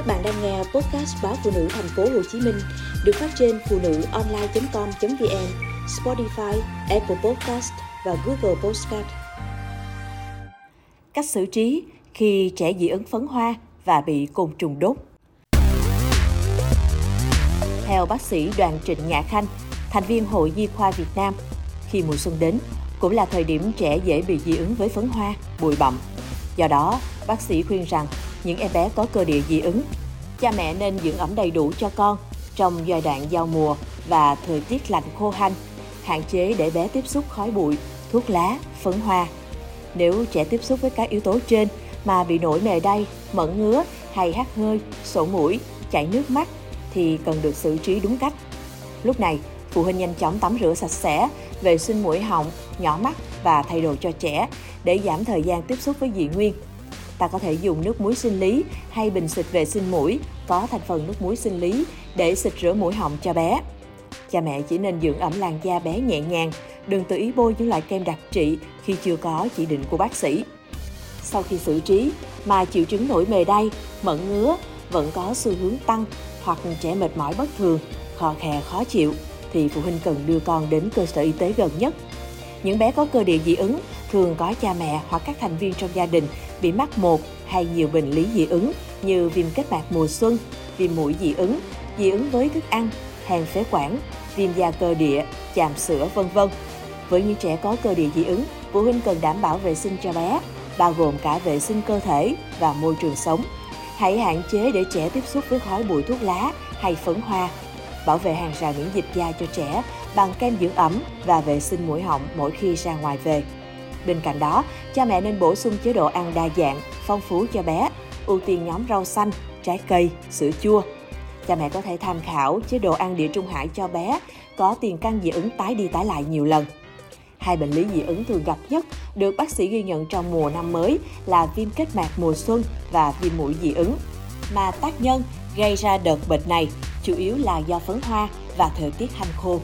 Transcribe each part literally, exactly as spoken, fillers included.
Các bạn đang nghe podcast báo phụ nữ thành phố Hồ Chí Minh được phát trên phụ nữ online chấm com chấm vn, Spotify, Apple Podcast và Google Podcast. Cách xử trí khi trẻ dị ứng phấn hoa và bị côn trùng đốt. Theo bác sĩ Đoàn Trịnh Nhã Khanh, thành viên Hội Di Khoa Việt Nam, khi mùa xuân đến cũng là thời điểm trẻ dễ bị dị ứng với phấn hoa, bụi bặm. Do đó, bác sĩ khuyên rằng những em bé có cơ địa dị ứng, cha mẹ nên dưỡng ẩm đầy đủ cho con trong giai đoạn giao mùa và thời tiết lạnh khô hanh, hạn chế để bé tiếp xúc khói bụi, thuốc lá, phấn hoa. Nếu trẻ tiếp xúc với các yếu tố trên mà bị nổi mề đay, mẩn ngứa hay hắt hơi, sổ mũi, chảy nước mắt thì cần được xử trí đúng cách. Lúc này, phụ huynh nhanh chóng tắm rửa sạch sẽ, vệ sinh mũi họng, nhỏ mắt và thay đồ cho trẻ để giảm thời gian tiếp xúc với dị nguyên. Ta có thể dùng nước muối sinh lý hay bình xịt vệ sinh mũi có thành phần nước muối sinh lý để xịt rửa mũi họng cho bé. Cha mẹ chỉ nên dưỡng ẩm làn da bé nhẹ nhàng, đừng tự ý bôi những loại kem đặc trị khi chưa có chỉ định của bác sĩ. Sau khi xử trí mà triệu chứng nổi mề đay, mẩn ngứa vẫn có xu hướng tăng hoặc trẻ mệt mỏi bất thường, khò khè khó chịu thì phụ huynh cần đưa con đến cơ sở y tế gần nhất. Những bé có cơ địa dị ứng thường có cha mẹ hoặc các thành viên trong gia đình bị mắc một hay nhiều bệnh lý dị ứng như viêm kết mạc mùa xuân, viêm mũi dị ứng, dị ứng với thức ăn, hèn phế quản, viêm da cơ địa, chàm sữa, vân vân. Với những trẻ có cơ địa dị ứng, phụ huynh cần đảm bảo vệ sinh cho bé, bao gồm cả vệ sinh cơ thể và môi trường sống. Hãy hạn chế để trẻ tiếp xúc với khói bụi thuốc lá hay phấn hoa. Bảo vệ hàng rào miễn dịch da cho trẻ bằng kem dưỡng ẩm và vệ sinh mũi họng mỗi khi ra ngoài về. Bên cạnh đó, cha mẹ nên bổ sung chế độ ăn đa dạng, phong phú cho bé, ưu tiên nhóm rau xanh, trái cây, sữa chua. Cha mẹ có thể tham khảo chế độ ăn Địa Trung Hải cho bé có tiền căn dị ứng tái đi tái lại nhiều lần. Hai bệnh lý dị ứng thường gặp nhất được bác sĩ ghi nhận trong mùa năm mới là viêm kết mạc mùa xuân và viêm mũi dị ứng. Mà tác nhân gây ra đợt bệnh này chủ yếu là do phấn hoa và thời tiết hanh khô.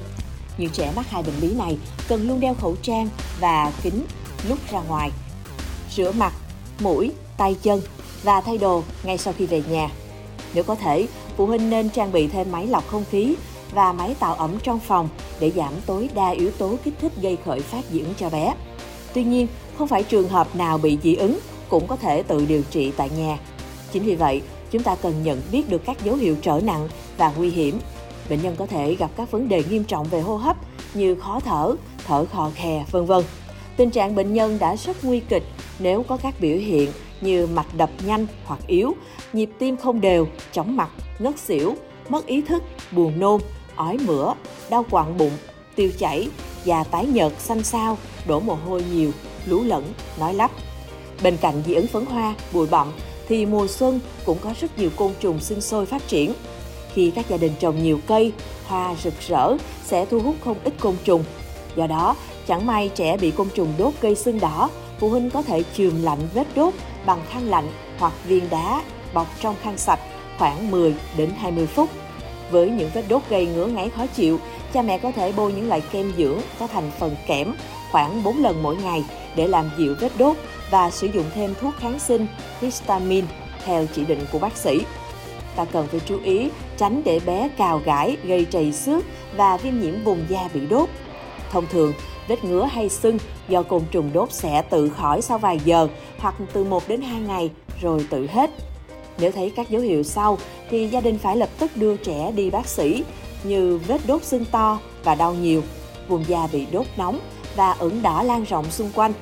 Những trẻ mắc hai bệnh lý này cần luôn đeo khẩu trang và kính lúc ra ngoài, rửa mặt, mũi, tay chân và thay đồ ngay sau khi về nhà. Nếu có thể, phụ huynh nên trang bị thêm máy lọc không khí và máy tạo ẩm trong phòng để giảm tối đa yếu tố kích thích gây khởi phát dị ứng cho bé. Tuy nhiên, không phải trường hợp nào bị dị ứng cũng có thể tự điều trị tại nhà. Chính vì vậy, chúng ta cần nhận biết được các dấu hiệu trở nặng và nguy hiểm. Bệnh nhân có thể gặp các vấn đề nghiêm trọng về hô hấp như khó thở, thở khò khè, vân vân. Tình trạng bệnh nhân đã rất nguy kịch nếu có các biểu hiện như mạch đập nhanh hoặc yếu, nhịp tim không đều, chóng mặt, ngất xỉu, mất ý thức, buồn nôn, ói mửa, đau quặn bụng, tiêu chảy, da tái nhợt, xanh xao, đổ mồ hôi nhiều, lú lẫn, nói lắp. Bên cạnh dị ứng phấn hoa, bụi bặm thì mùa xuân cũng có rất nhiều côn trùng sinh sôi phát triển. Khi các gia đình trồng nhiều cây, hoa rực rỡ sẽ thu hút không ít côn trùng. Do đó, chẳng may trẻ bị côn trùng đốt gây sưng đỏ, phụ huynh có thể chườm lạnh vết đốt bằng khăn lạnh hoặc viên đá bọc trong khăn sạch khoảng mười đến hai mươi phút. Với những vết đốt gây ngứa ngáy khó chịu, cha mẹ có thể bôi những loại kem dưỡng có thành phần kẽm khoảng bốn lần mỗi ngày để làm dịu vết đốt và sử dụng thêm thuốc kháng sinh, histamine theo chỉ định của bác sĩ. Ta cần phải chú ý tránh để bé cào gãi, gây trầy xước và viêm nhiễm vùng da bị đốt. Thông thường, vết ngứa hay sưng do côn trùng đốt sẽ tự khỏi sau vài giờ hoặc từ một đến hai ngày rồi tự hết. Nếu thấy các dấu hiệu sau thì gia đình phải lập tức đưa trẻ đi bác sĩ như vết đốt sưng to và đau nhiều, vùng da bị đốt nóng và ửng đỏ lan rộng xung quanh,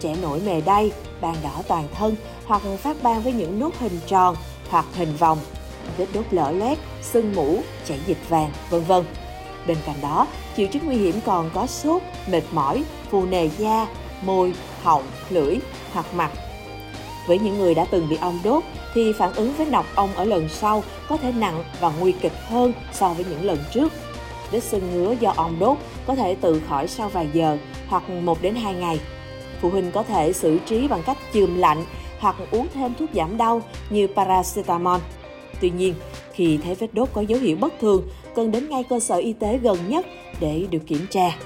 trẻ nổi mề đay, ban đỏ toàn thân hoặc phát ban với những nốt hình tròn hoặc hình vòng, vết đốt lở loét, sưng mủ, chảy dịch vàng, vân vân. Bên cạnh đó, triệu chứng nguy hiểm còn có sốt, mệt mỏi, phù nề da, môi, họng, lưỡi hoặc mặt. Với những người đã từng bị ong đốt thì phản ứng với nọc ong ở lần sau có thể nặng và nguy kịch hơn so với những lần trước. Vết sưng ngứa do ong đốt có thể tự khỏi sau vài giờ hoặc một đến hai ngày. Phụ huynh có thể xử trí bằng cách chườm lạnh hoặc uống thêm thuốc giảm đau như paracetamol. Tuy nhiên, khi thấy vết đốt có dấu hiệu bất thường, cần đến ngay cơ sở y tế gần nhất để được kiểm tra.